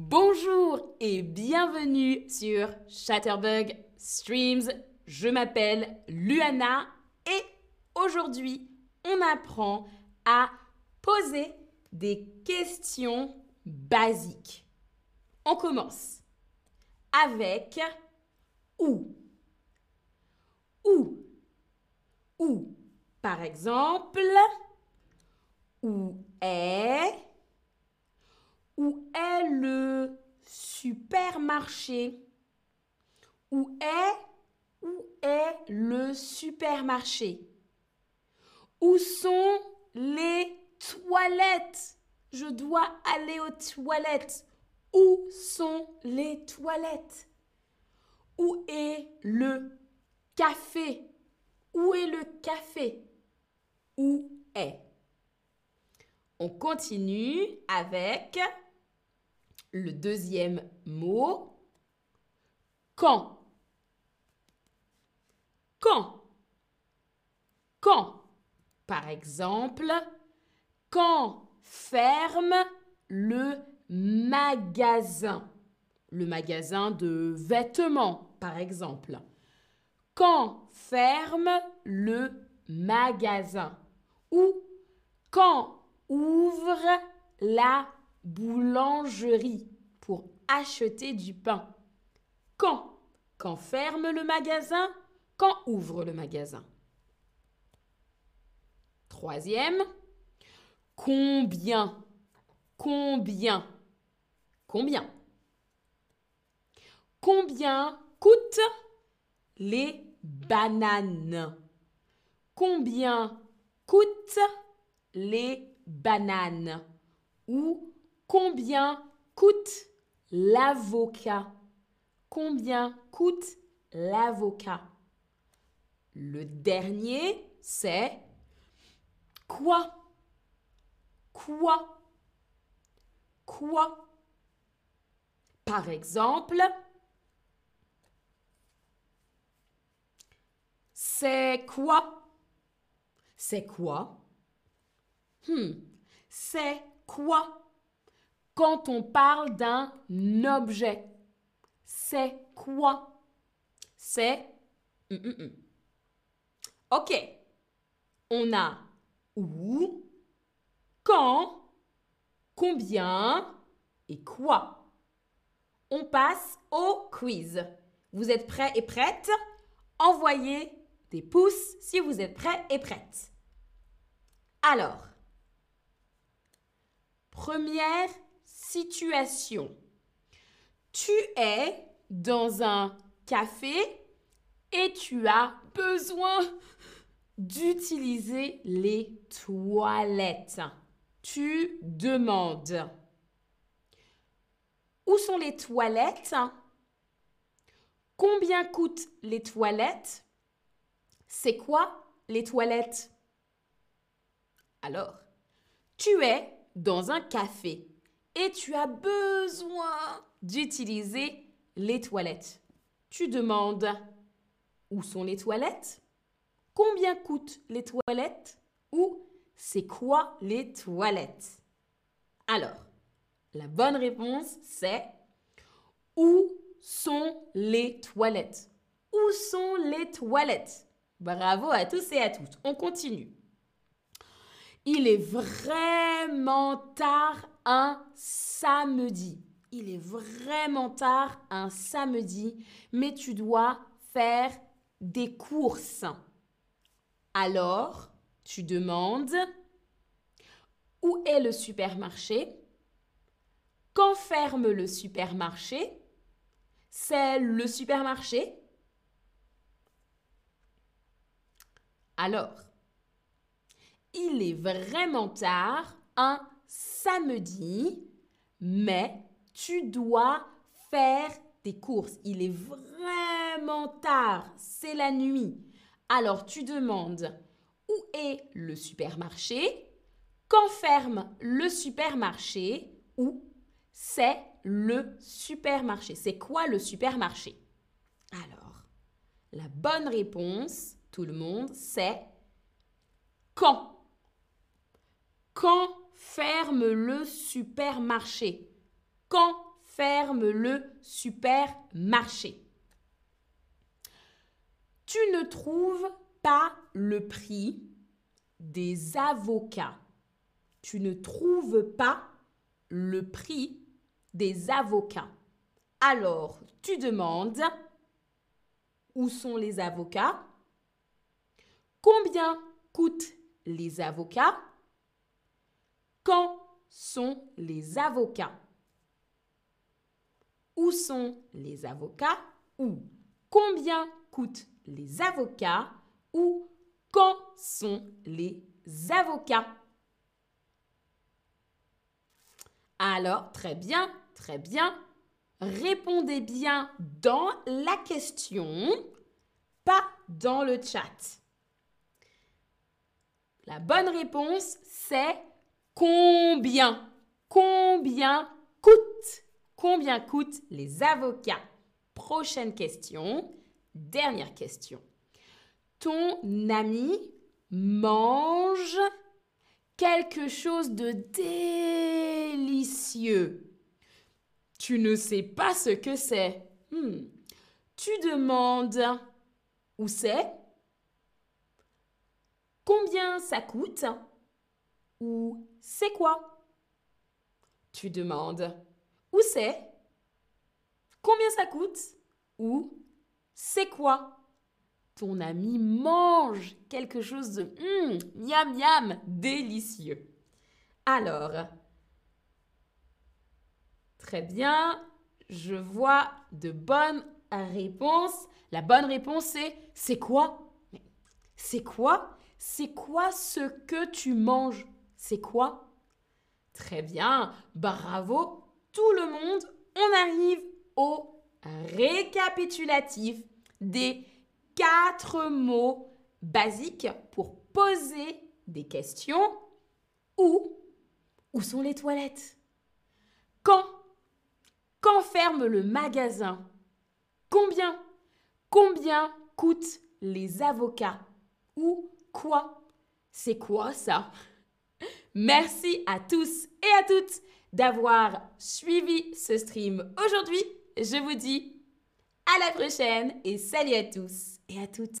Bonjour et bienvenue sur Shatterbug Streams. Je m'appelle Luana et aujourd'hui, on apprend à poser des questions basiques. On commence avec où. Où. Où, par exemple, où est. Où est le supermarché? Où est le supermarché? Où sont les toilettes? Je dois aller aux toilettes. Où sont les toilettes? Où est le café? Où est le café? Où est? On continue avec le deuxième mot, quand. Quand. Quand. Par exemple, quand ferme le magasin? Le magasin de vêtements, par exemple. Quand ferme le magasin? Ou quand ouvre la boulangerie pour acheter du pain? Quand? Quand ferme le magasin? Quand ouvre le magasin? Troisième, combien? Combien? Combien? Combien coûtent les bananes? Combien coûtent les bananes? Ou combien coûte l'avocat? Combien coûte l'avocat? Le dernier, c'est quoi? Quoi? Quoi? Par exemple, c'est quoi? C'est quoi? C'est quoi? Quand on parle d'un objet, c'est quoi? C'est... Ok, on a où, quand, combien et quoi. On passe au quiz. Vous êtes prêts et prêtes? Envoyez des pouces si vous êtes prêts et prêtes. Alors, première situation. Tu es dans un café et tu as besoin d'utiliser les toilettes. Tu demandes où sont les toilettes? Combien coûtent les toilettes? C'est quoi les toilettes? Alors, tu es dans un café et tu as besoin d'utiliser les toilettes. Tu demandes où sont les toilettes? Combien coûtent les toilettes? Ou c'est quoi les toilettes? Alors, la bonne réponse, c'est où sont les toilettes? Où sont les toilettes? Bravo à tous et à toutes. On continue. Il est vraiment tard un samedi. Il est vraiment tard un samedi, mais tu dois faire des courses. Alors, tu demandes où est le supermarché? Quand ferme le supermarché? C'est le supermarché? Alors, il est vraiment tard un samedi, mais tu dois faire des courses. Il est vraiment tard, c'est la nuit. Alors, tu demandes où est le supermarché? Quand ferme le supermarché? Ou c'est le supermarché? C'est quoi le supermarché? Alors, la bonne réponse, tout le monde, c'est quand. Quand ferme le supermarché? Quand ferme le supermarché. Tu ne trouves pas le prix des avocats. Tu ne trouves pas le prix des avocats. Alors, tu demandes où sont les avocats? Combien coûtent les avocats? Quand sont les avocats? Où sont les avocats? Ou combien coûtent les avocats? Ou quand sont les avocats? Alors, très bien, très bien. Répondez bien dans la question, pas dans le chat. La bonne réponse, c'est combien? Combien coûte? Combien coûtent les avocats? Prochaine question, dernière question. Ton ami mange quelque chose de délicieux. Tu ne sais pas ce que c'est. Tu demandes où c'est, combien ça coûte ou c'est quoi. Tu demandes où c'est, combien ça coûte ou c'est quoi. Ton ami mange quelque chose de miam miam délicieux. Alors, très bien, je vois de bonnes réponses. La bonne réponse c'est quoi? C'est quoi? C'est quoi ce que tu manges? C'est quoi? Très bien, bravo tout le monde. On arrive au récapitulatif des 4 mots basiques pour poser des questions. Où sont les toilettes? Quand ferme le magasin? Combien coûtent les avocats? Ou quoi? C'est quoi ça? Merci à tous et à toutes d'avoir suivi ce stream aujourd'hui. Je vous dis à la prochaine et salut à tous et à toutes.